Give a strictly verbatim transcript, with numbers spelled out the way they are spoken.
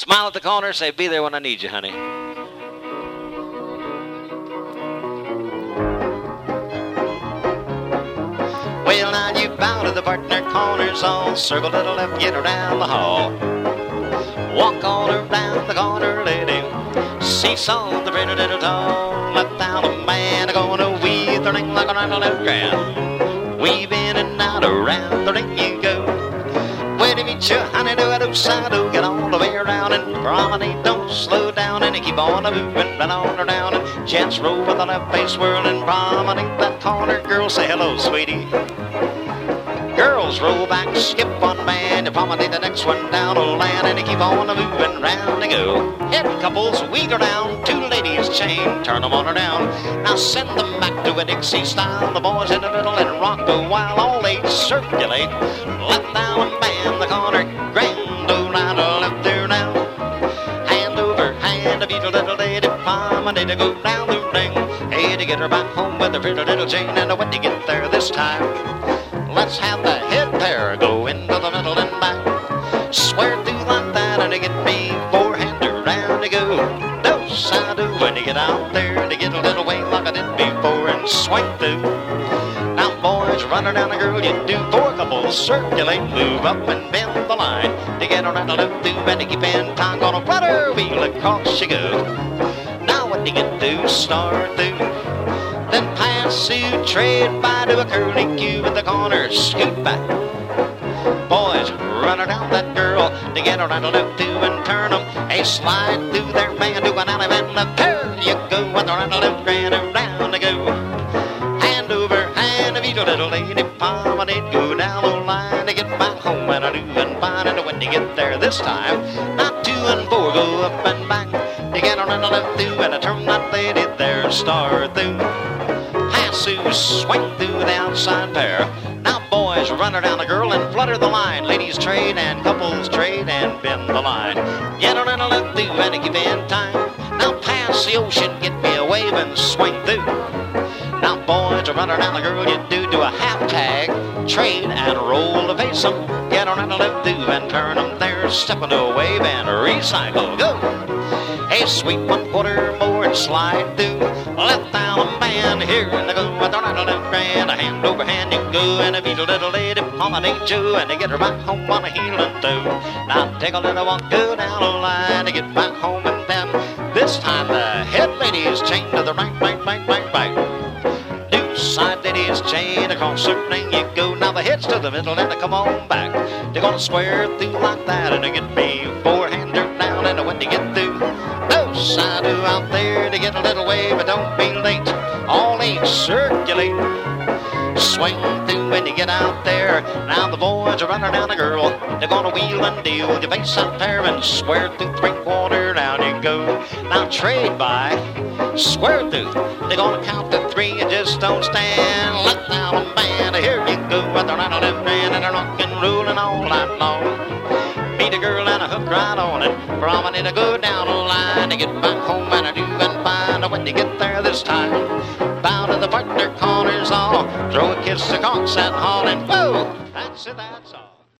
Smile at the corner, say, be there when I need you, honey. Well, now you bow to the partner corners, all circle to the left, get around the hall. Walk all around the corner, lady, seesaw the pretty little doll. Let down a man, a going to weave the ring like a rattle left ground. Weave in and out around the ring you go. Where to meet you, honey, do I do, side do. Get all the way around and promenade, don't slow down. And you keep on a moving, right on or down. And chance roll with a left face whirl and promenade that corner. Girl, say hello, sweetie. Girls roll back, skip one man, you promenade the next one down the land, and you keep on a moving round they go. Head couples, weave around, two ladies chain, turn them on or down. Now send them back to a Dixie style, the boys in the middle and rock a while, all eight circulate. Let down and man the corner, grand old rattle up there now. Hand over hand, a beat a little lady, promenade to go down the ring. Hey, to get her back home with a pretty little chain, and when you get there this time, let's have the head pair go into the middle and back. Swear do like that and to get me forehand around to go. Dose I do when you get out there to get a little way like I did before and swing through. Now boys, run her down a girl, you do four couples, circulate, move up and bend the line. To get around the loop through and to keep in time, gonna rudder wheel across you go. Now when you get through, start through. Then pass through, tread by to a curly cue in the corner, scoot back. Boys, run around that girl, to get around the left to and turn them. Hey, slide through their man to an alley and a pair you go, and around the left, grand around they go. Hand over hand, a beat a little lady, promenade, go down the line to get back home and a do and fine. And when you get there this time, not two and four, go up and back. To get around the left through and a turn that lady there, start through. Sue, swing through the outside pair. Now boys, run her down the girl and flutter the line. Ladies trade and couples trade and bend the line. Get her in a look through and give in time. Now pass the ocean, get me a wave and swing through. Now boys, run her down the girl, you do do a half tag. Trade and roll to face them. Get her in a look through and turn them there. Step into a wave and recycle, go. Hey, sweep one quarter more and slide through. Left down a man, here and I go. I don't know left grand, a hand over hand you go. And a beat a little lady, promenade you. And to get her back home on a heel and toe. Now take a little walk, go down the line to get back home. And then this time the head lady is chained to the right, right, right, right, right. New side lady is chained across the ring you go. Now the head's to the middle and I come on back. They're gonna square through like that and they get me forehander down. And when they get through, I do out there to get a little way, but don't be late. All eight circulate, swing through when you get out there. Now the boys are running down the girl. They're gonna wheel and deal. You face up there and square through three quarter. Down you go. Now trade by, square through. They're gonna count to three and just don't stand. Let down a man. Here you go. With the right and left hand and they're rocking, rolling all night long. Meet a girl and a hook right on it. Promenade to go down the line to get back home and a do and find. When you get there this time, bow to the partner corners all. Throw a kiss across that hall and whoa, that's it, that's all.